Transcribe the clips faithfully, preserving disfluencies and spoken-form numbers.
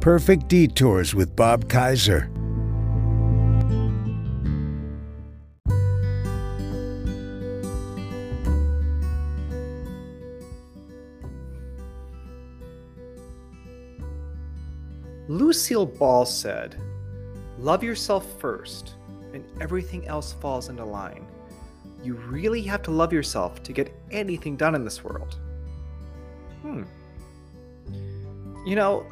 Perfect Detours with Bob Kaiser. Lucille Ball said, "Love yourself first, and everything else falls into line. You really have to love yourself to get anything done in this world." Hmm. You know,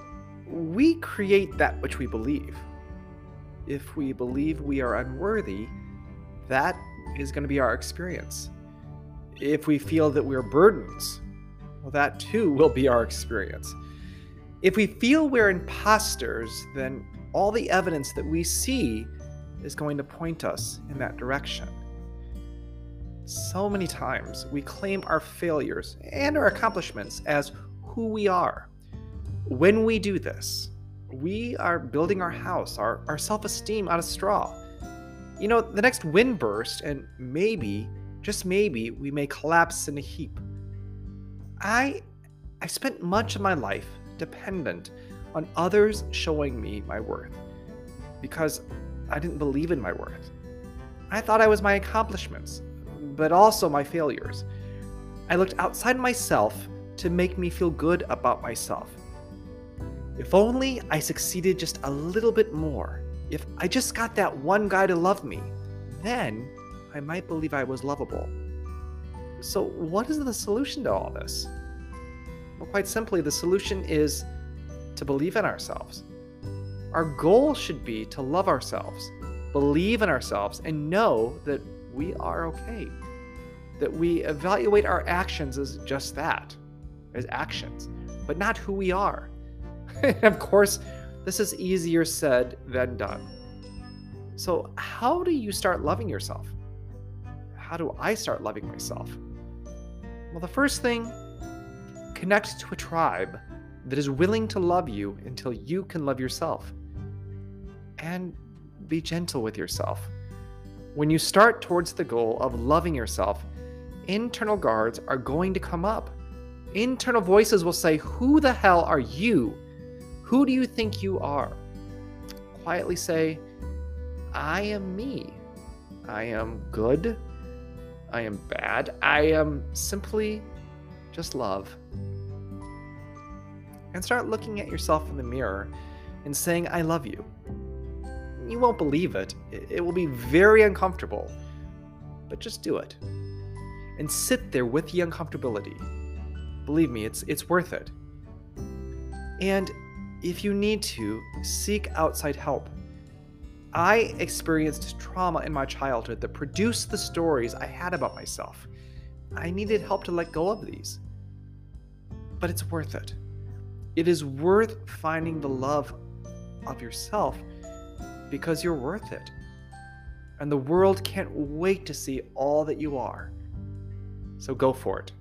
we create that which we believe. If we believe we are unworthy, that is going to be our experience. If we feel that we are burdens, well, that too will be our experience. If we feel we're imposters, then all the evidence that we see is going to point us in that direction. So many times we claim our failures and our accomplishments as who we are. When we do this, we are building our house, our, our self-esteem out of straw. You know, the next wind burst and maybe, just maybe, we may collapse in a heap. I, I spent much of my life dependent on others showing me my worth because I didn't believe in my worth. I thought I was my accomplishments, but also my failures. I looked outside myself to make me feel good about myself. If only I succeeded just a little bit more, if I just got that one guy to love me, then I might believe I was lovable. So what is the solution to all this? Well, quite simply, the solution is to believe in ourselves. Our goal should be to love ourselves, believe in ourselves, and know that we are okay, that we evaluate our actions as just that, as actions, but not who we are. And of course, this is easier said than done. So how do you start loving yourself? How do I start loving myself? Well, the first thing, connect to a tribe that is willing to love you until you can love yourself. And be gentle with yourself. When you start towards the goal of loving yourself, internal guards are going to come up. Internal voices will say, "Who the hell are you? Who do you think you are?" Quietly say, "I am me. I am good. I am bad. I am simply just love." And start looking at yourself in the mirror and saying, "I love you." You won't believe it. It will be very uncomfortable, but just do it. And sit there with the uncomfortability. Believe me, it's, it's worth it. And if you need to, seek outside help. I experienced trauma in my childhood that produced the stories I had about myself. I needed help to let go of these. But it's worth it. It is worth finding the love of yourself because you're worth it. And the world can't wait to see all that you are. So go for it.